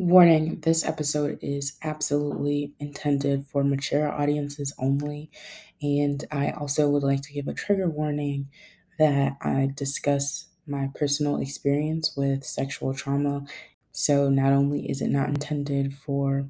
Warning, this episode is absolutely intended for mature audiences only, and I also would like to give a trigger warning that I discuss my personal experience with sexual trauma, so not only is it not intended for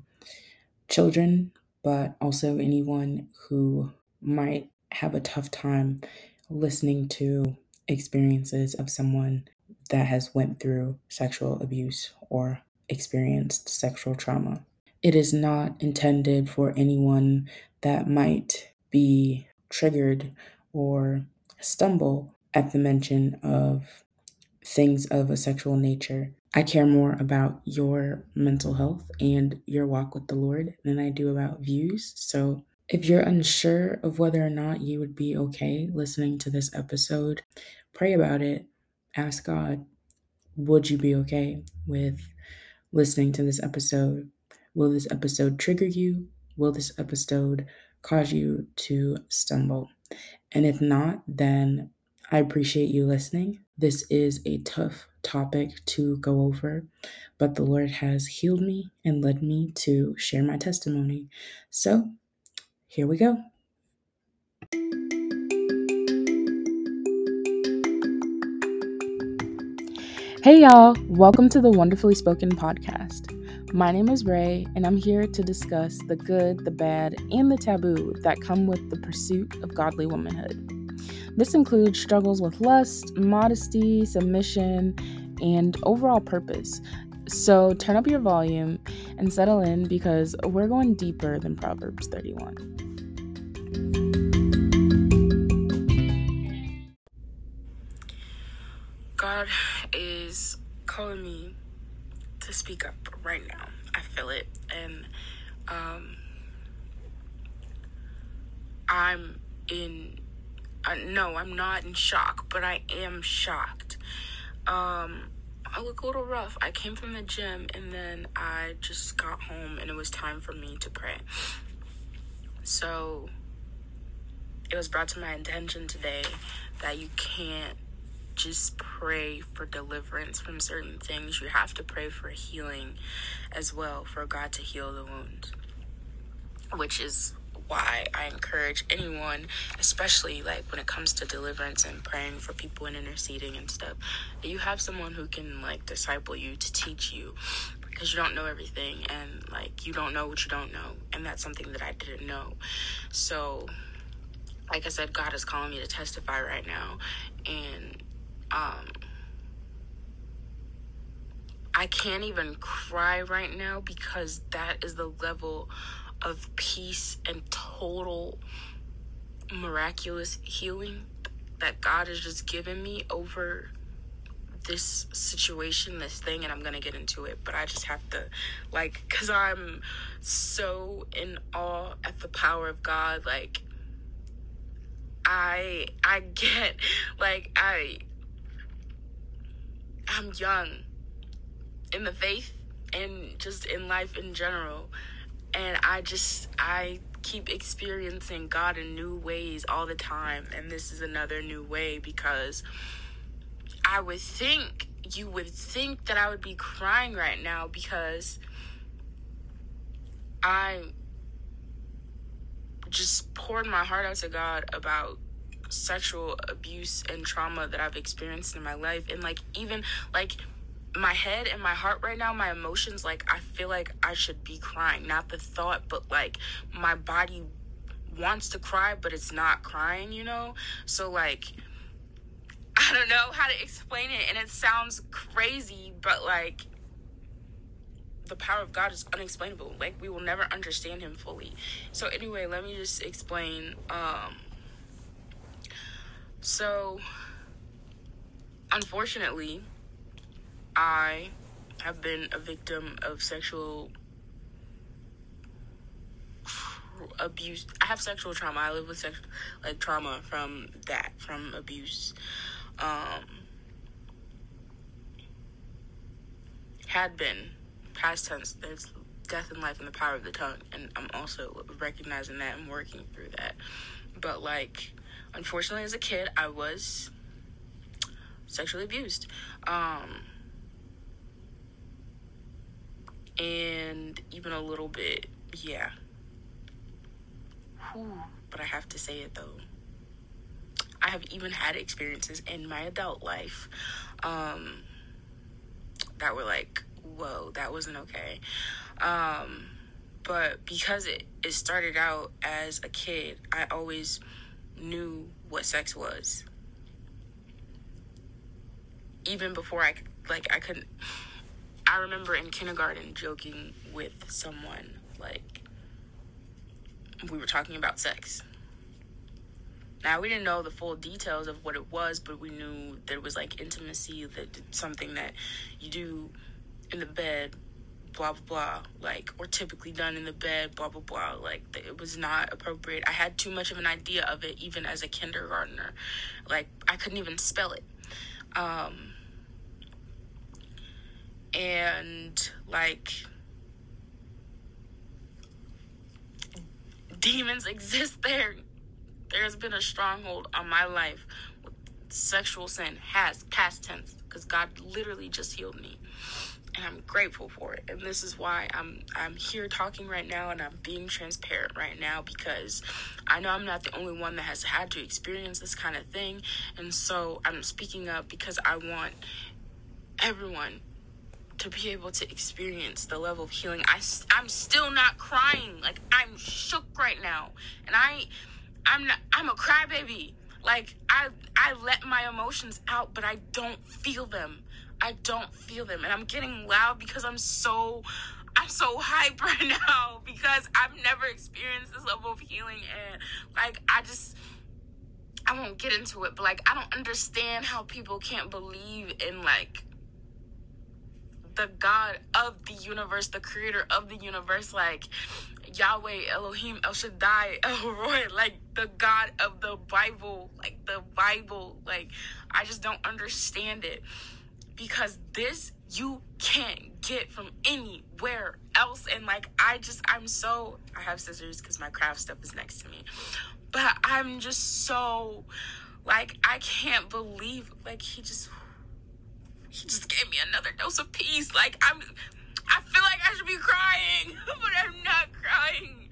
children, but also anyone who might have a tough time listening to experiences of someone that has went through sexual abuse or experienced sexual trauma. It is not intended for anyone that might be triggered or stumble at the mention of things of a sexual nature. I care more about your mental health and your walk with the Lord than I do about views. So if you're unsure of whether or not you would be okay listening to this episode, pray about it. Ask God, would you be okay with listening to this episode? Will this episode trigger you? Will this episode cause you to stumble? And if not, then I appreciate you listening. This is a tough topic to go over, but the Lord has healed me and led me to share my testimony. So here we go. Hey y'all, welcome to the Wonderfully Spoken Podcast. My name is Ray, and I'm here to discuss the good, the bad, and the taboo that come with the pursuit of godly womanhood. This includes struggles with lust, modesty, submission, and overall purpose. So turn up your volume and settle in because we're going deeper than Proverbs 31. God is calling me to speak up right now. I feel it, and I'm not in shock, but I am shocked. I look a little rough. I came from the gym, and then I just got home, and it was time for me to pray. So it was brought to my attention today that you can't just pray for deliverance from certain things. You have to pray for healing as well, for God to heal the wounds, which is why I encourage anyone, especially like when it comes to deliverance and praying for people and interceding and stuff, that you have someone who can like disciple you, to teach you, because you don't know everything, and like you don't know what you don't know, and that's something that I didn't know. So like I said, God is calling me to testify right now, and I can't even cry right now because that is the level of peace and total miraculous healing that God has just given me over this situation, this thing, and I'm gonna get into it, but I just have to, like, because I'm so in awe at the power of God. Like, I get, like, I'm young in the faith and just in life in general, and I keep experiencing God in new ways all the time, and this is another new way, because you would think that I would be crying right now, because I just poured my heart out to God about sexual abuse and trauma that I've experienced in my life, and like even like my head and my heart right now, my emotions, like I feel like I should be crying, not the thought, but like my body wants to cry but it's not crying, you know? So like I don't know how to explain it, and it sounds crazy, but like the power of God is unexplainable. Like we will never understand him fully. So anyway, let me just explain. So, unfortunately, I have been a victim of sexual abuse. I have sexual trauma. I live with trauma from abuse. Had been, past tense. There's death and life in the power of the tongue, and I'm also recognizing that and working through that. But like, unfortunately, as a kid, I was sexually abused. and even a little bit, yeah. Whew, but I have to say it though. I have even had experiences in my adult life that were like, whoa, that wasn't okay. But because it started out as a kid, I always knew what sex was. Even before I remember in kindergarten joking with someone, like, we were talking about sex. Now, we didn't know the full details of what it was, but we knew there was, like, intimacy, that something that you do in the bed, blah, blah, blah, like, or typically done in the bed, blah, blah, blah, like, it was not appropriate. I had too much of an idea of it, even as a kindergartner. Like, I couldn't even spell it. And, like, demons exist there. There's been a stronghold on my life with sexual sin, has, past tense, because God literally just healed me. And I'm grateful for it. And this is why I'm here talking right now, and I'm being transparent right now, because I know I'm not the only one that has had to experience this kind of thing. And so I'm speaking up because I want everyone to be able to experience the level of healing. I'm still not crying. Like, I'm shook right now. And I'm a crybaby. Like, I let my emotions out, but I don't feel them. And I'm getting loud because I'm so hype right now, because I've never experienced this level of healing. And, like, I won't get into it, but, like, I don't understand how people can't believe in, like, the God of the universe, the creator of the universe, like, Yahweh, Elohim, El Shaddai, El Roy, like, the God of the Bible, like, the Bible. Like, I just don't understand it. Because this, you can't get from anywhere else. And, like, I have scissors because my craft stuff is next to me. But I'm just so, like, I can't believe, like, he just gave me another dose of peace. Like, I feel like I should be crying, but I'm not crying.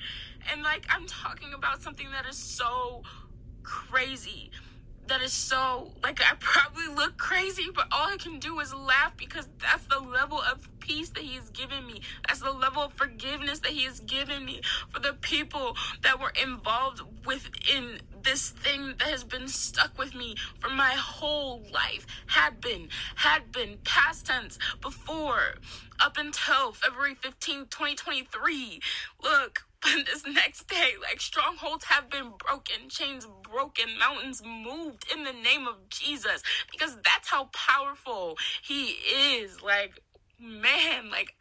And, like, I'm talking about something that is so crazy. That is so, like, I probably look crazy, but all I can do is laugh, because that's the level of peace that he's given me. That's the level of forgiveness that he's given me for the people that were involved within this thing that has been stuck with me for my whole life. Had been past tense before, up until February 15, 2023. Look. But this next day, like, strongholds have been broken, chains broken, mountains moved in the name of Jesus, because that's how powerful he is. Like, man, like,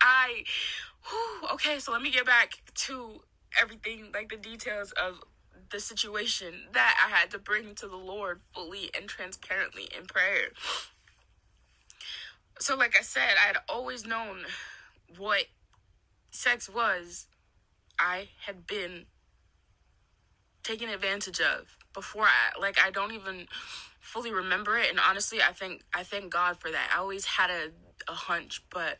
okay, so let me get back to everything, like, the details of the situation that I had to bring to the Lord fully and transparently in prayer. So, like I said, I had always known what sex was. I had been taken advantage of before. I don't even fully remember it, and honestly, I thank God for that. I always had a hunch, but,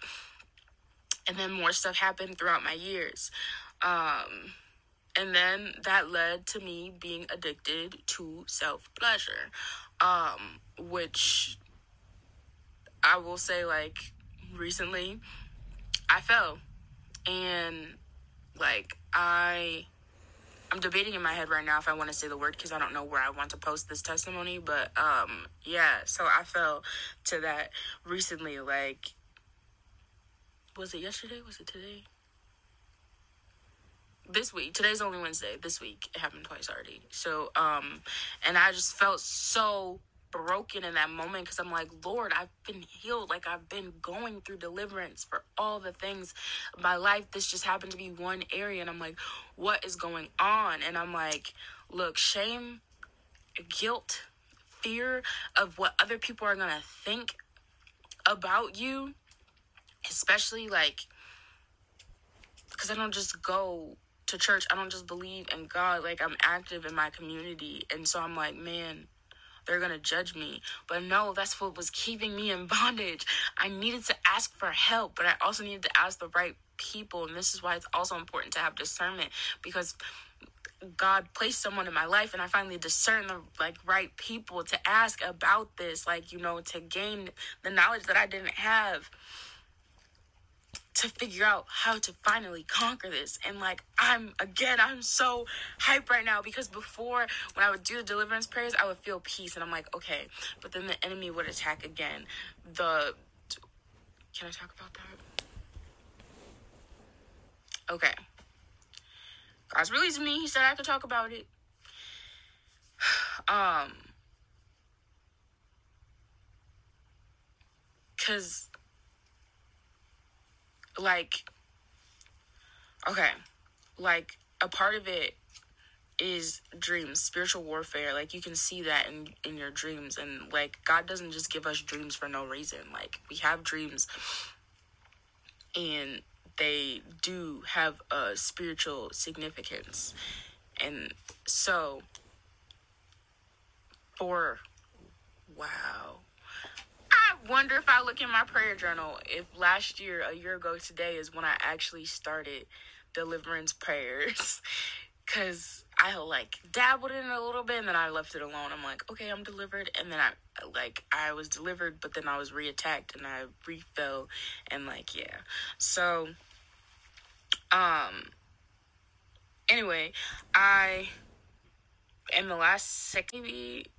and then more stuff happened throughout my years, and then that led to me being addicted to self-pleasure, which I will say, like, recently, I fell, and, like, I'm debating in my head right now if I want to say the word, because I don't know where I want to post this testimony, but, yeah, so I fell to that recently, like, was it yesterday? Was it today? This week. Today's only Wednesday. This week. It happened twice already. So, and I just felt so broken in that moment, because I'm like, Lord, I've been healed. Like, I've been going through deliverance for all the things in my life. This just happened to be one area, and I'm like, what is going on? And I'm like, look, shame, guilt, fear of what other people are gonna think about you, especially, like, because I don't just go to church. I don't just believe in God. Like, I'm active in my community, and so I'm like, man, they're going to judge me. But no, that's what was keeping me in bondage. I needed to ask for help, but I also needed to ask the right people. And this is why it's also important to have discernment, because God placed someone in my life and I finally discerned the right people to ask about this, to gain the knowledge that I didn't have, to figure out how to finally conquer this. And I'm so hyped right now, because before, when I would do the deliverance prayers, I would feel peace and I'm like, okay, but then the enemy would attack again. Can I talk about that? Okay. God's released me. He said I could talk about it. Cause a part of it is dreams, spiritual warfare. You can see that in your dreams. And God doesn't just give us dreams for no reason. We have dreams, and they do have a spiritual significance. And so I wonder if I look in my prayer journal, if last year, a year ago today, is when I actually started deliverance prayers. Because I dabbled in it a little bit and then I left it alone. I'm like, okay, I'm delivered. And then I was delivered, but then I was reattacked and I refell. And yeah. So, anyway, I, in the last six, maybe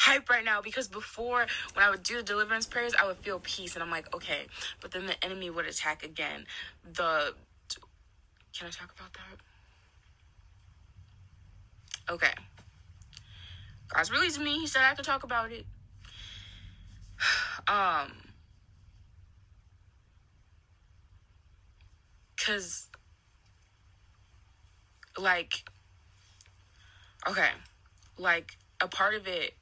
hype right now, because before, when I would do the deliverance prayers, I would feel peace and I'm like, okay, but then the enemy would attack again. Can I talk about that? Okay. God's released me. He said I could talk about it. Cause a part of it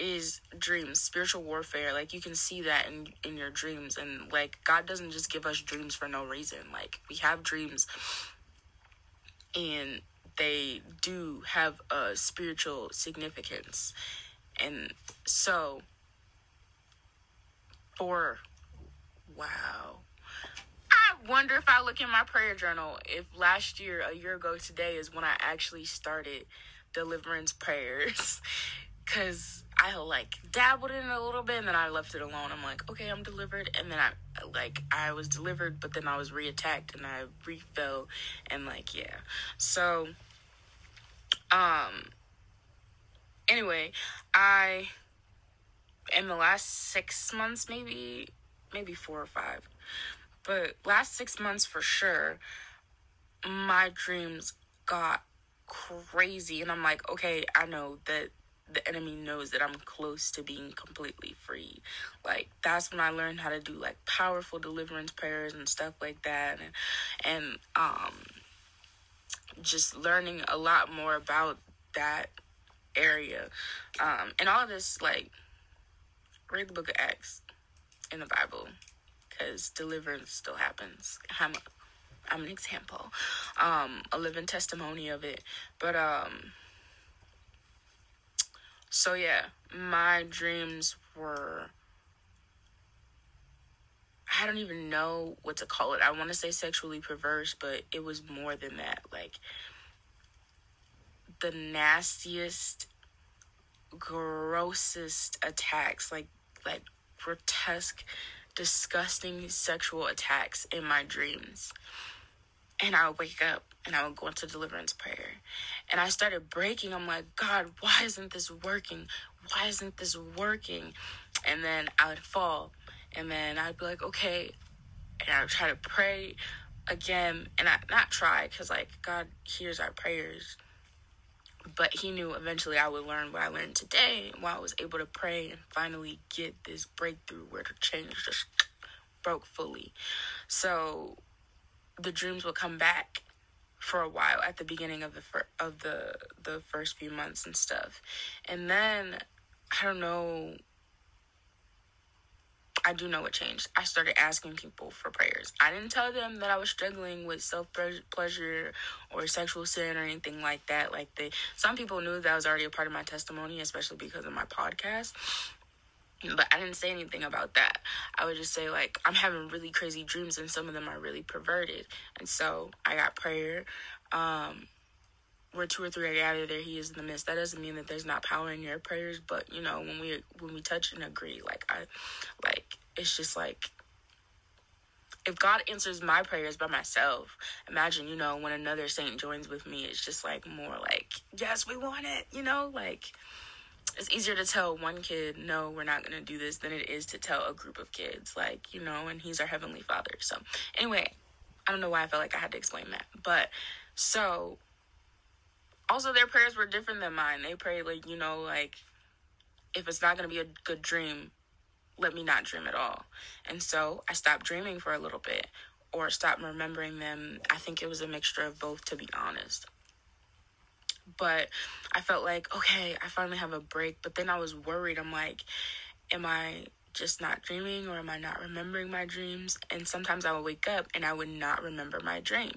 is dreams, spiritual warfare. You can see that in your dreams. And God doesn't just give us dreams for no reason. We have dreams, and they do have a spiritual significance. And so I wonder if I look in my prayer journal, if last year, a year ago today, is when I actually started deliverance prayers. Because I dabbled in it a little bit and then I left it alone. I'm like, okay, I'm delivered. And then I was delivered, but then I was reattacked and I refell. And yeah. So, anyway, I, in the last 6 months, maybe 4 or 5, but last 6 months for sure, my dreams got crazy. And I'm like, okay, I know that the enemy knows that I'm close to being completely free. That's when I learned how to do powerful deliverance prayers and stuff like that. And just learning a lot more about that area. And all of this, read the book of Acts in the Bible, because deliverance still happens. I'm an example, a living testimony of it. But, so yeah, my dreams were, I don't even know what to call it. I want to say sexually perverse, but it was more than that. The nastiest, grossest attacks, grotesque, disgusting sexual attacks in my dreams. And I would wake up and I would go into deliverance prayer. And I started breaking. I'm like, God, why isn't this working? Why isn't this working? And then I would fall. And then I'd be like, okay. And I would try to pray again. And I not try, because God hears our prayers. But he knew eventually I would learn what I learned today. While I was able to pray and finally get this breakthrough where the chains just broke fully. So the dreams would come back for a while at the beginning of the first few months and stuff. And then, I don't know, I do know what changed. I started asking people for prayers. I didn't tell them that I was struggling with self-pleasure or sexual sin or anything like that. Like, some people knew that was already a part of my testimony, especially because of my podcast. But I didn't say anything about that. I would just say, like, I'm having really crazy dreams, and some of them are really perverted. And so I got prayer. Where two or three are gathered, there He is in the midst. That doesn't mean that there's not power in your prayers, but, you know, when we touch and agree, it's just like, if God answers my prayers by myself, imagine, you know, when another saint joins with me, it's just like more like, yes, we want it, you know, like, it's easier to tell one kid, no, we're not going to do this, than it is to tell a group of kids, like, you know, and He's our Heavenly Father. So anyway, I don't know why I felt like I had to explain that, but so... Also, their prayers were different than mine. They prayed, like, you know, like, if it's not going to be a good dream, let me not dream at all. And so I stopped dreaming for a little bit, or stopped remembering them. I think it was a mixture of both, to be honest. But I felt like, okay, I finally have a break. But then I was worried. I'm like, am I just not dreaming, or am I not remembering my dreams? And sometimes I would wake up and I would not remember my dream.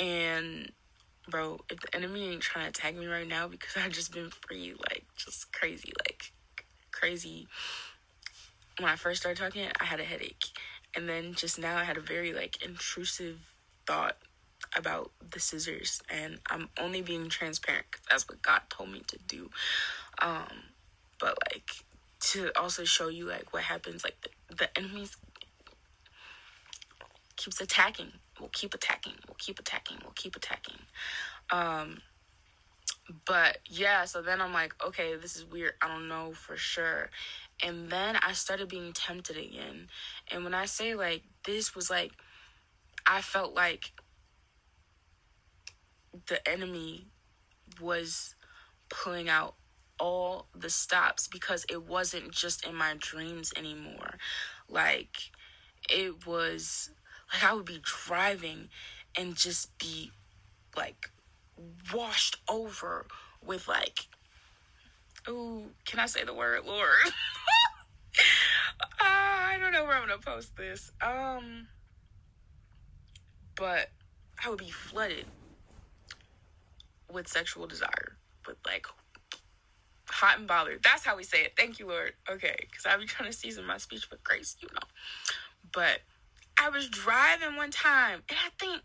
And, bro, if the enemy ain't trying to attack me right now, because I've just been free, like, just crazy, like, crazy. When I first started talking, I had a headache. And then just now I had a very, like, intrusive thought about the scissors. And I'm only being transparent because that's what God told me to do. But, like, to also show you, like, what happens, like, the enemy's keeps attacking. We'll keep attacking. We'll keep attacking. We'll keep attacking. But yeah, so then I'm like, okay, this is weird. I don't know for sure. And then I started being tempted again. And when I say, like, this was like, I felt like the enemy was pulling out all the stops, because it wasn't just in my dreams anymore. Like, it was... Like, I would be driving and just be, like, washed over with, like, ooh, can I say the word, Lord? I don't know where I'm going to post this. But I would be flooded with sexual desire, with, like, hot and bothered. That's how we say it. Thank you, Lord. Okay, because I be trying to season my speech with grace, you know. But... I was driving one time, and I think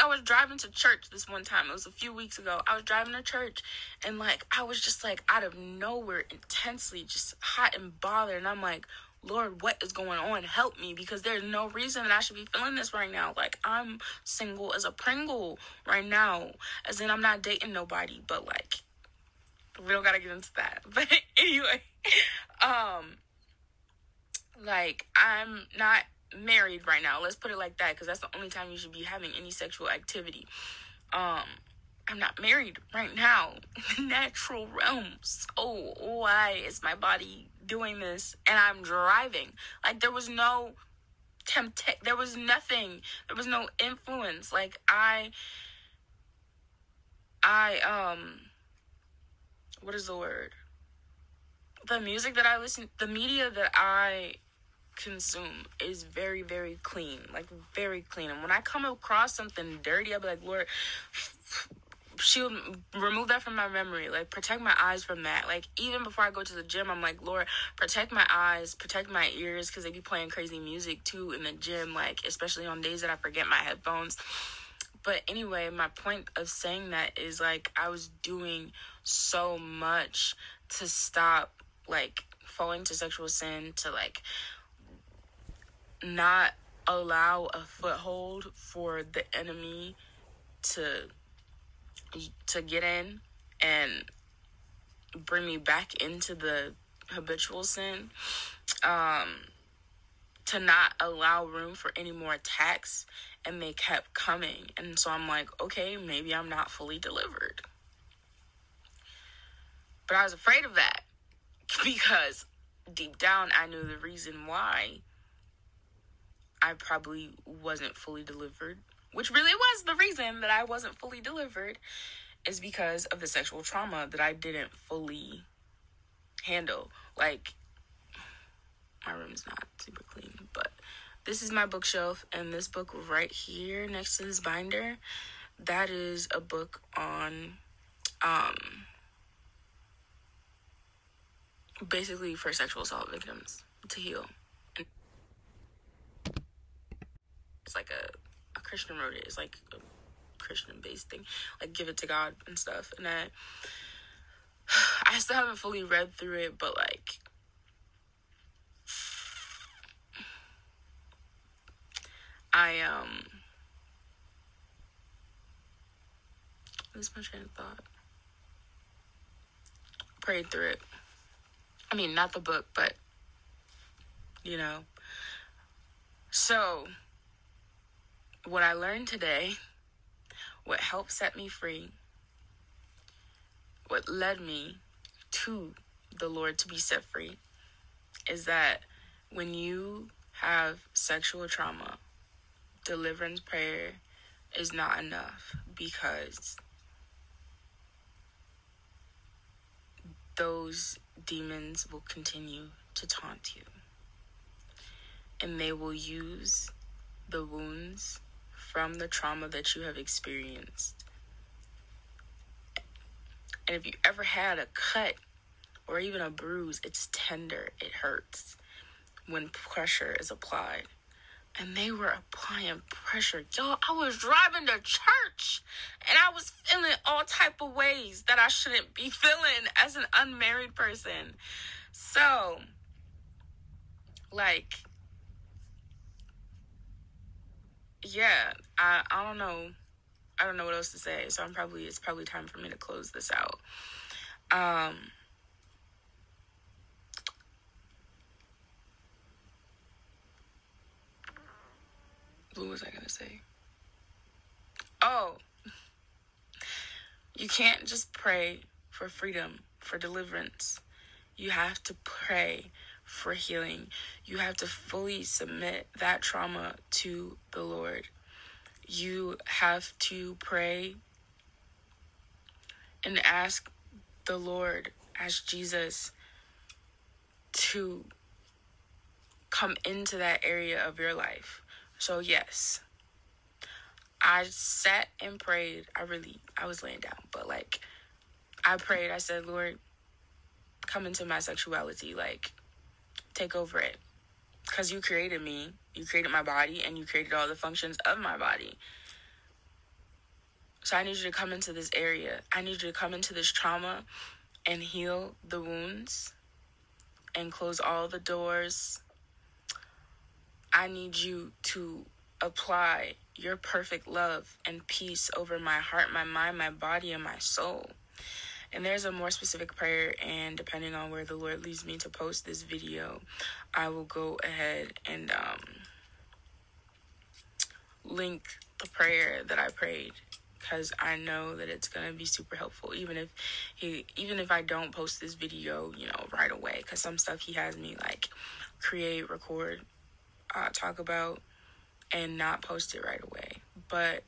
I was driving to church this one time. It was a few weeks ago. I was driving to church, and, like, I was just, like, out of nowhere, intensely just hot and bothered. And I'm like, Lord, what is going on? Help me, because there's no reason that I should be feeling this right now. Like, I'm single as a Pringle right now, as in I'm not dating nobody, but, like, we don't gotta get into that. But anyway, like, I'm not married right now, let's put it like that, because that's the only time you should be having any sexual activity. I'm not married right now in the natural realm, so why is my body doing this? And I'm driving. Like, there was no there was nothing, there was no influence. Like, I what is the word, the music that I listen, the media that I consume is very, very clean, like, very clean. And when I come across something dirty, I'll be like, Lord, she'll remove that from my memory, like, protect my eyes from that. Like, even before I go to the gym, I'm like, Lord, protect my eyes, protect my ears, because they be playing crazy music too in the gym, like, especially on days that I forget my headphones. But anyway, my point of saying that is, like, I was doing so much to stop, like, falling to sexual sin, to, like, not allow a foothold for the enemy to get in and bring me back into the habitual sin, to not allow room for any more attacks. And they kept coming. And so I'm like, okay, maybe I'm not fully delivered. But I was afraid of that, because deep down I knew the reason why I probably wasn't fully delivered, which really was the reason that I wasn't fully delivered, is because of the sexual trauma that I didn't fully handle. Like, my room's not super clean, but this is my bookshelf, and this book right here next to this binder, that is a book on basically for sexual assault victims to heal. And it's like a Christian wrote it. It's like a Christian-based thing, like give it to God and stuff. And I still haven't fully read through it, but like I lose my train of thought. Prayed through it. I mean, not the book, but, you know. So, what I learned today, what helped set me free, what led me to the Lord to be set free, is that when you have sexual trauma, deliverance prayer is not enough, because those demons will continue to taunt you, and they will use the wounds from the trauma that you have experienced. And if you ever had a cut or even a bruise, it's tender, it hurts when pressure is applied. And they were applying pressure. Y'all, I was driving to church, and I was feeling all type of ways that I shouldn't be feeling as an unmarried person. So, like, yeah, I don't know. I don't know what else to say. So it's probably time for me to close this out. What was I gonna say? Oh, you can't just pray for freedom, for deliverance. You have to pray for healing. You have to fully submit that trauma to the Lord. You have to pray and ask the Lord, ask Jesus to come into that area of your life. So yes, I sat and prayed. I was laying down, but like, I prayed. I said, Lord, come into my sexuality, like, take over it. 'Cause you created me, you created my body, and you created all the functions of my body. So I need you to come into this area. I need you to come into this trauma and heal the wounds and close all the doors. I need you to apply your perfect love and peace over my heart, my mind, my body, and my soul. And there's a more specific prayer, and depending on where the Lord leads me to post this video, I will go ahead and link the prayer that I prayed, because I know that it's going to be super helpful, even if I don't post this video, you know, right away, because some stuff he has me, like, create, record, talk about, and not post it right away. But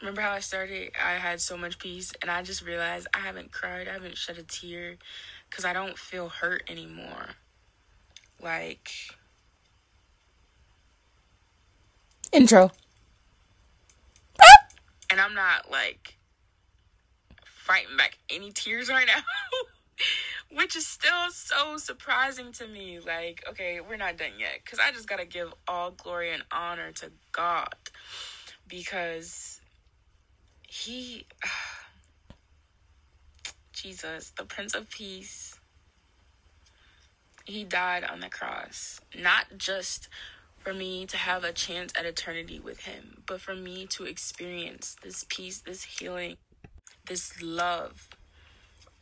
remember how I started? I had so much peace, and I just realized I haven't cried, I haven't shed a tear, because I don't feel hurt anymore. Like, intro. And I'm not, like, fighting back any tears right now. Which is still so surprising to me. Like, okay, we're not done yet. Because I just got to give all glory and honor to God. Because he... Jesus, the Prince of Peace. He died on the cross. Not just for me to have a chance at eternity with him, but for me to experience this peace, this healing, this love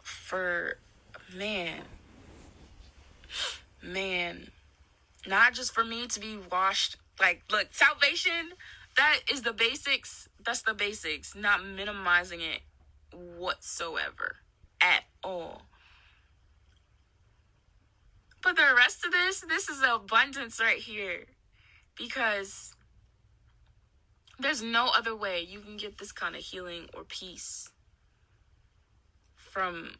for... Man, not just for me to be washed. Like, look, salvation, that is the basics. That's the basics, not minimizing it whatsoever at all. But the rest of this is abundance right here, because there's no other way you can get this kind of healing or peace from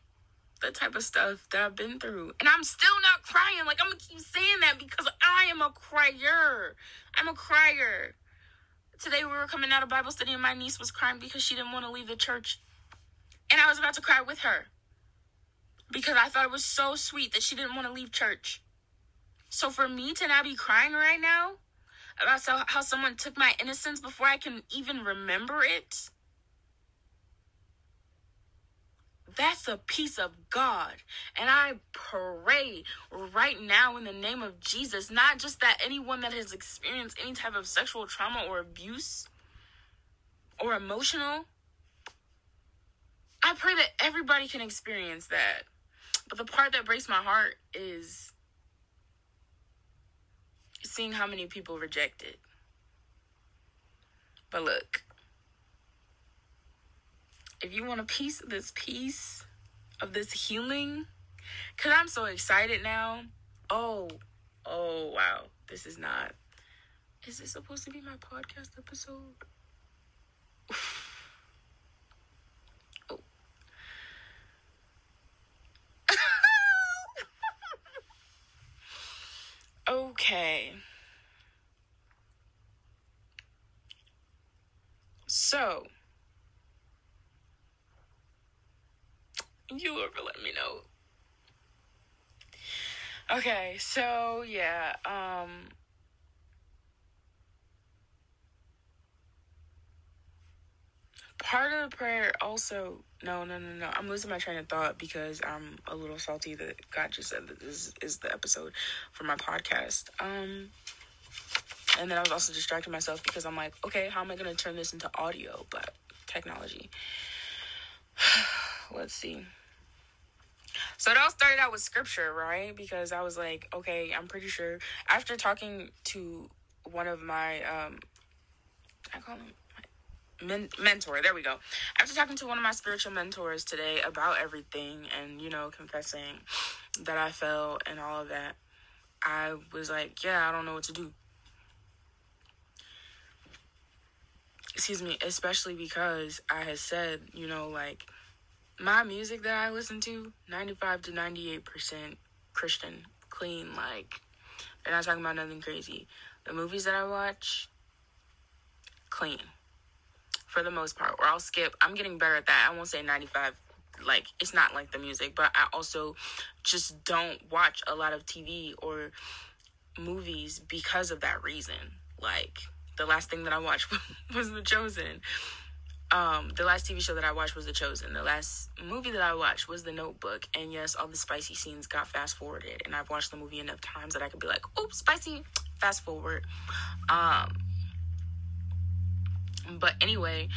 the type of stuff that I've been through. And I'm still not crying. Like, I'm going to keep saying that because I am a crier. I'm a crier. Today we were coming out of Bible study and my niece was crying because she didn't want to leave the church. And I was about to cry with her because I thought it was so sweet that she didn't want to leave church. So for me to not be crying right now about how someone took my innocence before I can even remember it, that's the peace of God. And I pray right now in the name of Jesus, not just that anyone that has experienced any type of sexual trauma or abuse or emotional, I pray that everybody can experience that. But the part that breaks my heart is seeing how many people reject it. But look, if you want a piece of this healing, because I'm so excited now. Oh, wow. This is not... Is this supposed to be my podcast episode? Oh. Okay. So... you ever let me know. Okay, so yeah, part of the prayer also, no, I'm losing my train of thought because I'm a little salty that God just said that this is the episode for my podcast. And then I was also distracting myself because I'm like, okay, how am I going to turn this into audio? But technology. Let's see. So it all started out with scripture, right? Because I was like, okay, I'm pretty sure. After talking to one of my, I call him my mentor. There we go. After talking to one of my spiritual mentors today about everything and, confessing that I fell and all of that, I was like, yeah, I don't know what to do. Excuse me, especially because I had said, my music that I listen to, 95 to 98% Christian, clean, they're not talking about nothing crazy. The movies that I watch, clean, for the most part, or I'll skip. I'm getting better at that. I won't say 95, it's not like the music, but I also just don't watch a lot of TV or movies because of that reason. The last thing that I watched was The Chosen. The last TV show that I watched was The Chosen. The last movie that I watched was The Notebook. And yes, all the spicy scenes got fast-forwarded. And I've watched the movie enough times that I could be like, oops, spicy, fast-forward. But anyway,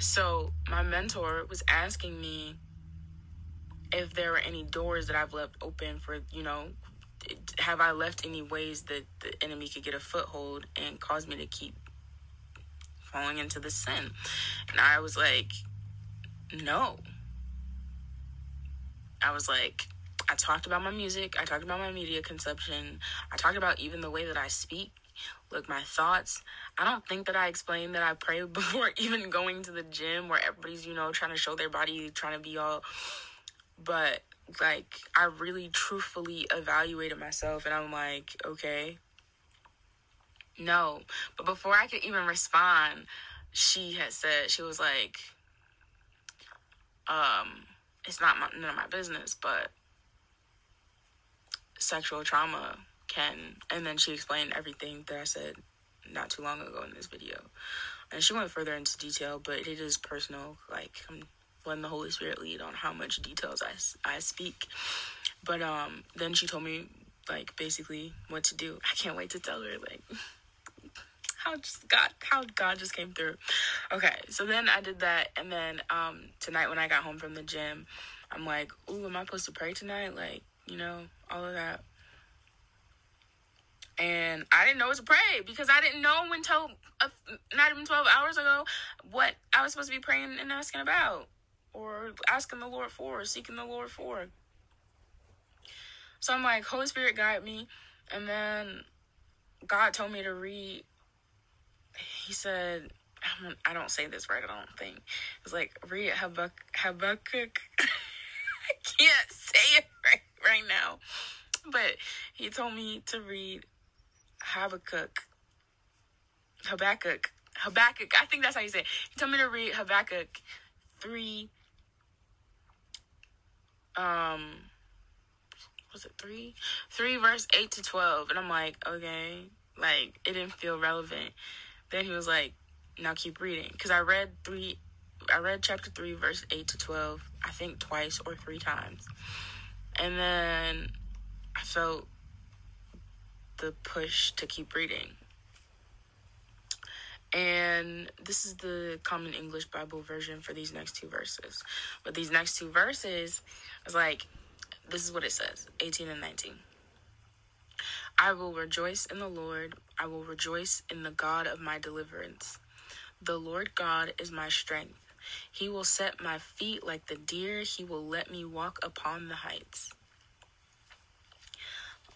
so my mentor was asking me if there were any doors that I've left open for, have I left any ways that the enemy could get a foothold and cause me to keep falling into the sin. And I was like, no. I talked about my music. I talked about my media consumption. I talked about even the way that I speak. Look, my thoughts. I don't think that I explained that I pray before even going to the gym where everybody's, trying to show their body, trying to be all. But, I really truthfully evaluated myself. And I'm like, okay. No, but before I could even respond, she had said, she was like, it's not none of my business, but sexual trauma can, and then she explained everything that I said not too long ago in this video, and she went further into detail, but it is personal, I'm letting the Holy Spirit lead on how much details I speak, but then she told me, basically what to do. I can't wait to tell her, how God just came through. Okay, so then I did that, and then tonight when I got home from the gym, I'm like, ooh, am I supposed to pray tonight? All of that. And I didn't know what to pray because I didn't know until not even 12 hours ago what I was supposed to be praying and asking about or asking the Lord for, seeking the Lord for. So I'm like, Holy Spirit, guide me. And then God told me to read. He said, I don't say this right, I don't think. It's like, read Habakkuk. I can't say it right now. But he told me to read Habakkuk. I think that's how you say it. He told me to read Habakkuk 3. Was it 3? 3 verse 8 to 12. And I'm like, okay. Like, it didn't feel relevant. Then he was like, now keep reading. Because I read chapter 3 verse 8 to 12, I think twice or 3 times. And then I felt the push to keep reading. And this is the Common English Bible version for these next 2 verses. But these next 2 verses, it's like, this is what it says, 18 and 19. I will rejoice in the Lord. I will rejoice in the God of my deliverance. The Lord God is my strength. He will set my feet like the deer. He will let me walk upon the heights.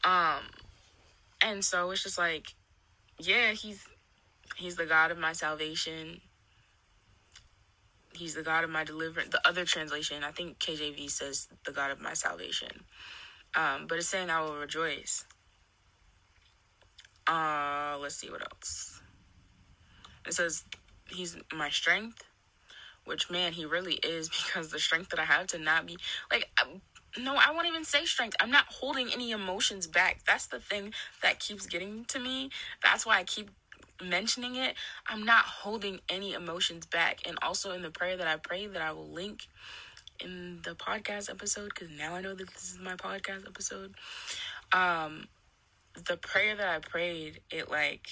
And so it's just like, yeah, he's the God of my salvation. He's the God of my deliverance. The other translation, I think KJV says the God of my salvation. But it's saying I will rejoice. Let's see what else. It says he's my strength, which, man, he really is, because the strength that I have to not be like, I won't even say strength. I'm not holding any emotions back. That's the thing that keeps getting to me. That's why I keep mentioning it. I'm not holding any emotions back. And also in the prayer that I pray, that I will link in the podcast episode, because now I know that this is my podcast episode. The prayer that I prayed, it like,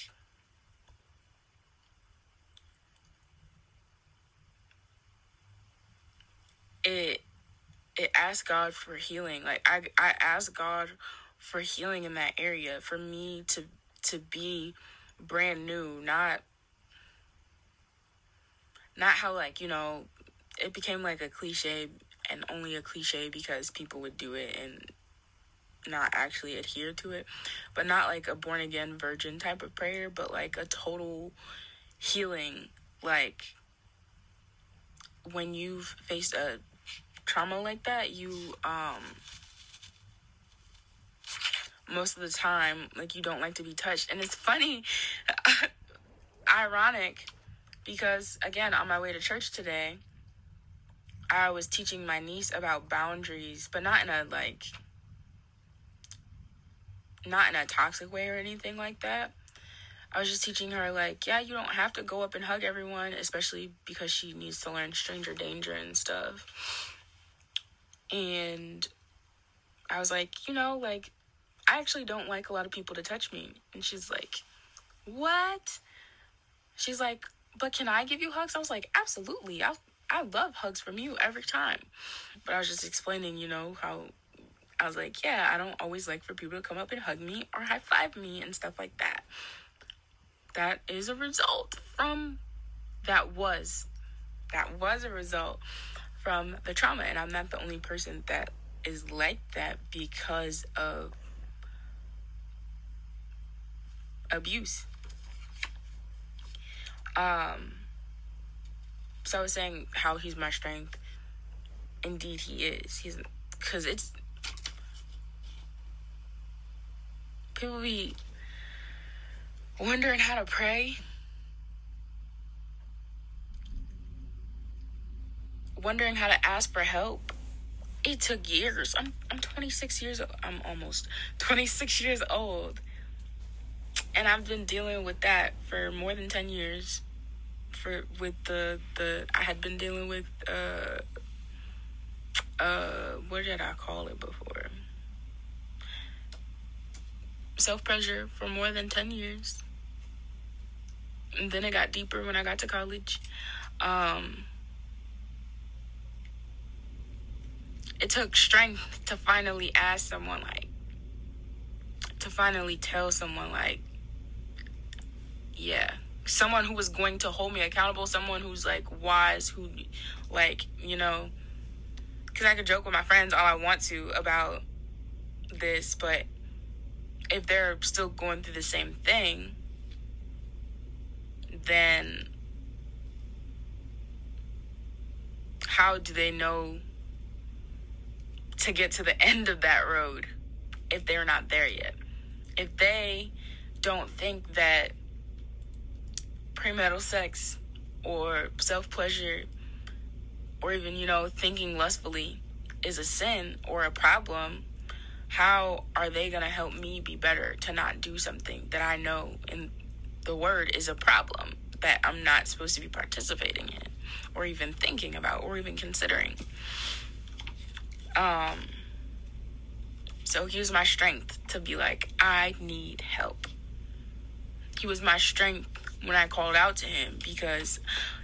it asked God for healing. Like I asked God for healing in that area, for me to be brand new, not how, like, you know, it became like a cliche, and only a cliche because people would do it and not actually adhere to it, but not like a born again virgin type of prayer, but like a total healing. Like when you've faced a trauma like that, you most of the time, like, you don't like to be touched. And it's funny, ironic, because again, on my way to church today, I was teaching my niece about boundaries, but not in a toxic way or anything like that. I was just teaching her, like, yeah, you don't have to go up and hug everyone, especially because she needs to learn stranger danger and stuff. And I was like, you know, like, I actually don't like a lot of people to touch me. And she's like, what? She's like, but can I give you hugs? I was like, absolutely. I love hugs from you every time. But I was just explaining, you know, how I was like, yeah, I don't always like for people to come up and hug me or high five me and stuff like that. That is a result from, that was a result from the trauma. And I'm not the only person that is like that because of abuse. So I was saying how he's my strength. Indeed he is. He's, because it's, people be wondering how to pray, wondering how to ask for help. It took years. I'm 26 years old. I'm almost 26 years old. And I've been dealing with that for more than 10 years. I had been dealing with, what did I call it before? Self-pressure for more than 10 years. And then it got deeper when I got to college. It took strength to finally ask someone, like, to finally tell someone, like, yeah, someone who was going to hold me accountable, someone who's, like, wise, who, like, you know, because I could joke with my friends all I want to about this, but if they're still going through the same thing, then How do they know to get to the end of that road if they're not there yet? If they don't think that premarital sex or self-pleasure or even, thinking lustfully is a sin or a problem, how are they going to help me be better to not do something that I know in the word is a problem that I'm not supposed to be participating in or even thinking about or even considering? So he was my strength to be like, I need help. He was my strength when I called out to him, because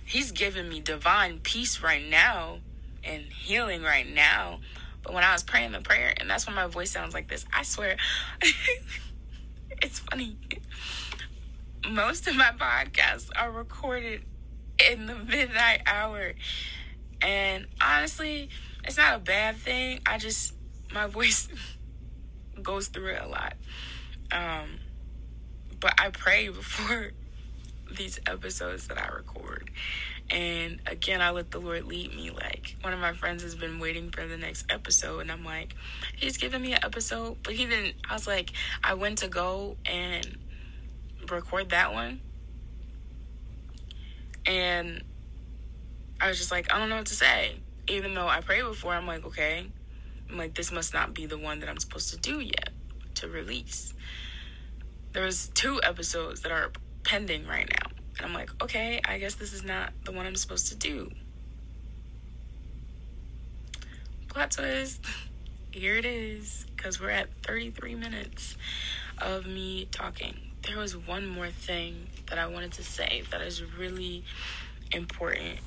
he's giving me divine peace right now and healing right now. But when I was praying the prayer, and that's when my voice sounds like this, I swear, it's funny. Most of my podcasts are recorded in the midnight hour. And honestly, it's not a bad thing. My voice goes through it a lot. But I pray before these episodes that I record. And again, I let the Lord lead me. Like, one of my friends has been waiting for the next episode, and I'm like, he's giving me an episode, but he didn't. I was like, I went to go and record that one, and I was just like, I don't know what to say. Even though I prayed before, I'm like, okay, I'm like, this must not be the one that I'm supposed to do yet to release. There's 2 episodes that are pending right now. And I'm like, okay, I guess this is not the one I'm supposed to do. Plot twist. Here it is. Because we're at 33 minutes of me talking. There was one more thing that I wanted to say that is really important.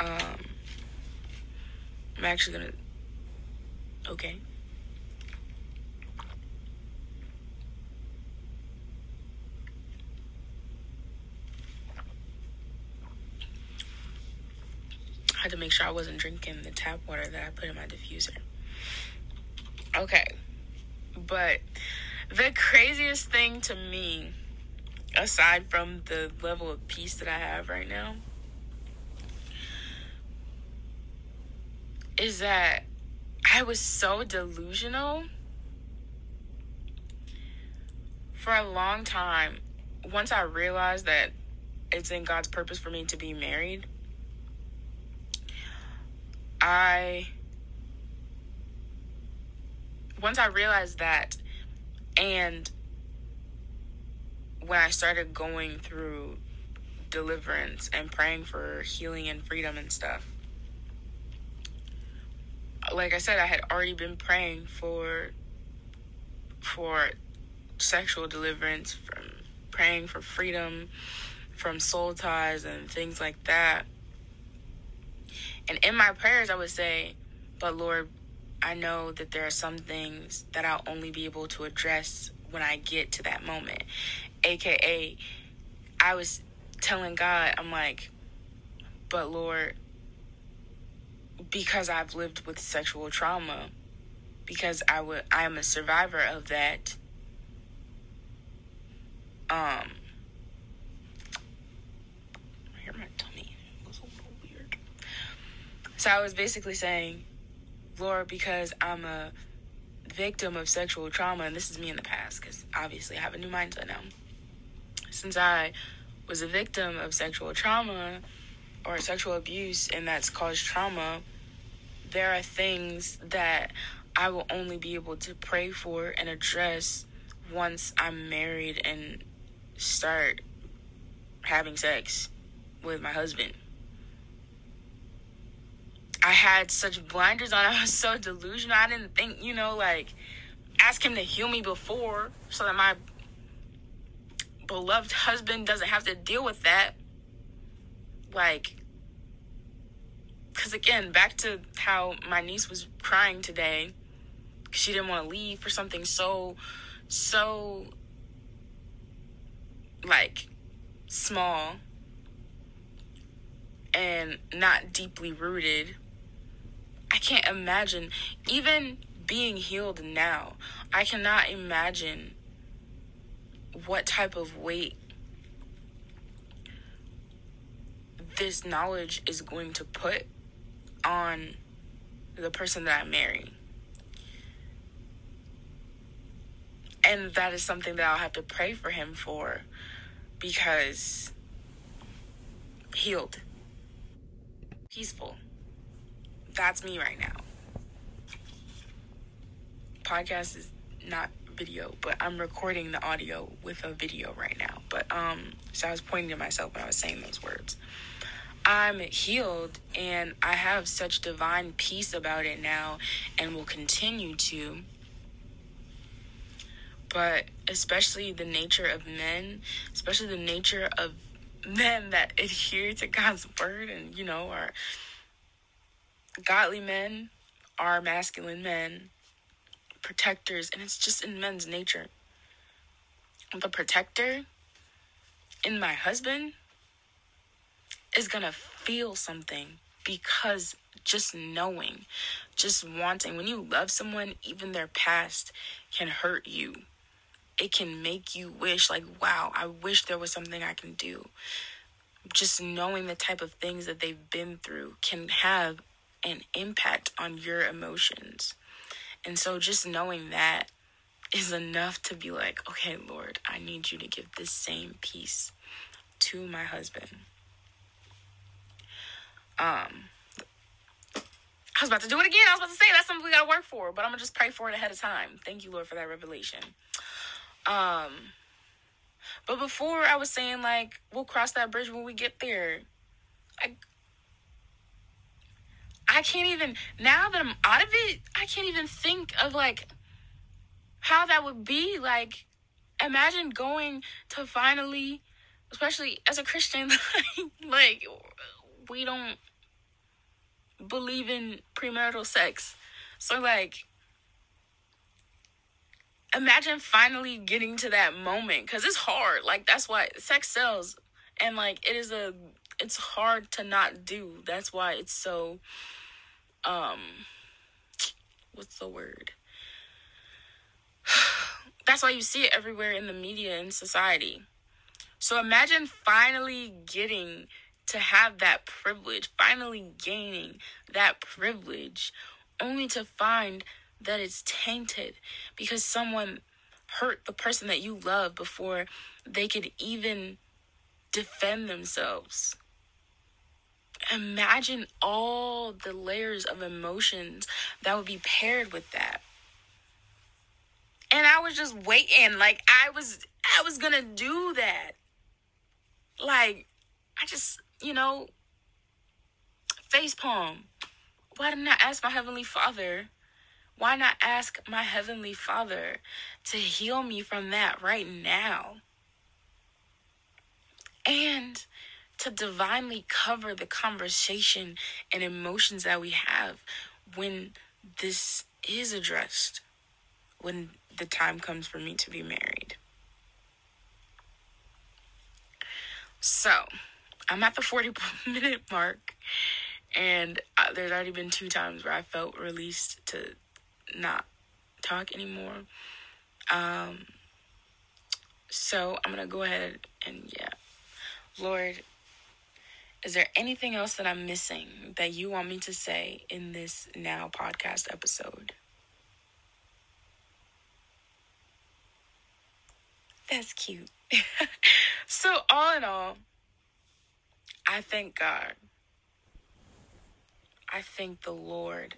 I'm actually going to... Okay. I had to make sure I wasn't drinking the tap water that I put in my diffuser. Okay. But the craziest thing to me, aside from the level of peace that I have right now, is that I was so delusional for a long time. Once I realized that it's in God's purpose for me to be married, and when I started going through deliverance and praying for healing and freedom and stuff, like I said, I had already been praying for sexual deliverance, from praying for freedom from soul ties and things like that. And in my prayers, I would say, but Lord, I know that there are some things that I'll only be able to address when I get to that moment. AKA, I was telling God, I'm like, but Lord, because I've lived with sexual trauma, because I am a survivor of that, I hear my tummy, it was a little weird. So I was basically saying, Lord, because I'm a victim of sexual trauma, and this is me in the past, because obviously I have a new mindset now. Since I was a victim of sexual trauma, or sexual abuse, and that's caused trauma, there are things that I will only be able to pray for and address once I'm married and start having sex with my husband. I had such blinders on. I was so delusional. I didn't think, ask him to heal me before so that my beloved husband doesn't have to deal with that. Because again, back to how my niece was crying today, because she didn't want to leave for something so small and not deeply rooted. I can't imagine, even being healed now, I cannot imagine what type of weight this knowledge is going to put on the person that I marry. And that is something that I'll have to pray for him for, because healed, peaceful. That's me right now. Podcast is not video, but I'm recording the audio with a video right now. But so I was pointing to myself when I was saying those words. I'm healed, and I have such divine peace about it now, and will continue to. But especially the nature of men, especially the nature of men that adhere to God's word and, you know, are godly men, are masculine men, protectors, and it's just in men's nature. The protector in my husband is gonna feel something, because just knowing, just wanting, when you love someone, even their past can hurt you. It can make you wish, like, wow, I wish there was something I can do. Just knowing the type of things that they've been through can have an impact on your emotions. And so just knowing that is enough to be like, okay, Lord, I need you to give this same peace to my husband. I was about to do it again. I was about to say that's something we gotta work for, but I'm gonna just pray for it ahead of time. Thank you, Lord, for that revelation. But before I was saying, like, we'll cross that bridge when we get there. I can't even, now that I'm out of it, I can't even think of, like, how that would be. Like, imagine going to finally, especially as a Christian, like we don't believe in premarital sex. So, like, imagine finally getting to that moment, because it's hard. Like, that's why sex sells, and, like, it's hard to not do. That's why it's so, what's the word? That's why you see it everywhere in the media and society. So imagine finally getting to have that privilege, finally gaining that privilege, only to find that it's tainted because someone hurt the person that you love before they could even defend themselves. Imagine all the layers of emotions that would be paired with that. And I was just waiting, like, I was gonna do that. Like, I just, you know, facepalm. Why didn't I ask my Heavenly Father? Why not ask my Heavenly Father to heal me from that right now? And to divinely cover the conversation and emotions that we have when this is addressed, when the time comes for me to be married. So, I'm at the 40-minute mark, and there's already been 2 times where I felt released to not talk anymore. So I'm going to go ahead and, yeah. Lord, is there anything else that I'm missing that you want me to say in this now podcast episode? That's cute. So all in all, I thank God. I thank the Lord.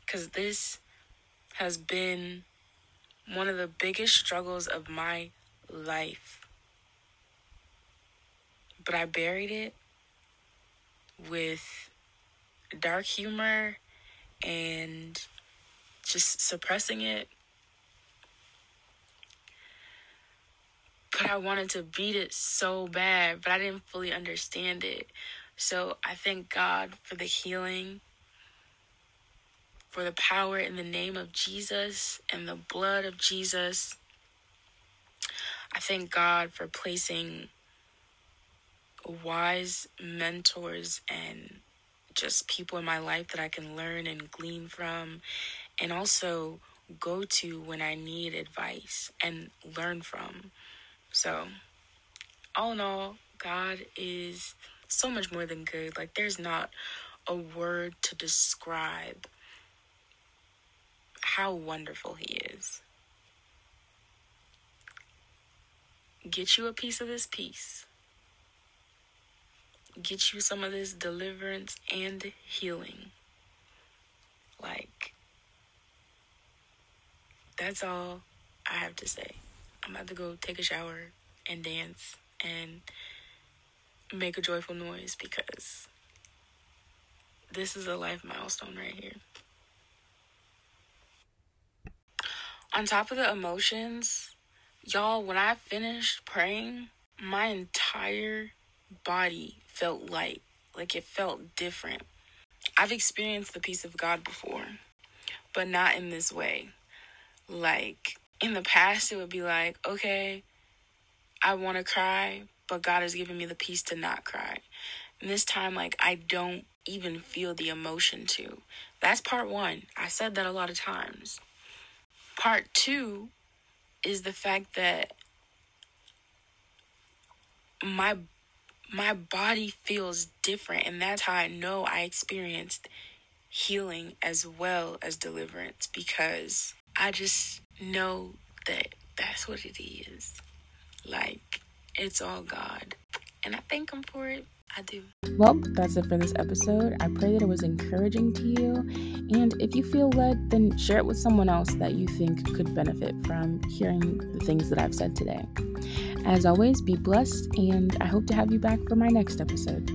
Because this has been one of the biggest struggles of my life. But I buried it with dark humor and just suppressing it. But I wanted to beat it so bad, but I didn't fully understand it. So I thank God for the healing, for the power in the name of Jesus and the blood of Jesus. I thank God for placing wise mentors and just people in my life that I can learn and glean from, and also go to when I need advice and learn from. So, all in all, God is so much more than good. Like, there's not a word to describe how wonderful he is. Get you a piece of this peace. Get you some of this deliverance and healing. Like, that's all I have to say. I'm about to go take a shower and dance and make a joyful noise, because this is a life milestone right here. On top of the emotions, y'all, when I finished praying, my entire body felt light. Like, it felt different. I've experienced the peace of God before, but not in this way. Like, in the past, it would be like, okay, I want to cry, but God has given me the peace to not cry. And this time, like, I don't even feel the emotion to. That's part one. I said that a lot of times. Part two is the fact that my body feels different. And that's how I know I experienced healing as well as deliverance, because I just know that that's what it is. Like, it's all God. And I thank him for it. I do. Well, that's it for this episode. I pray that it was encouraging to you. And if you feel led, then share it with someone else that you think could benefit from hearing the things that I've said today. As always, be blessed, and I hope to have you back for my next episode.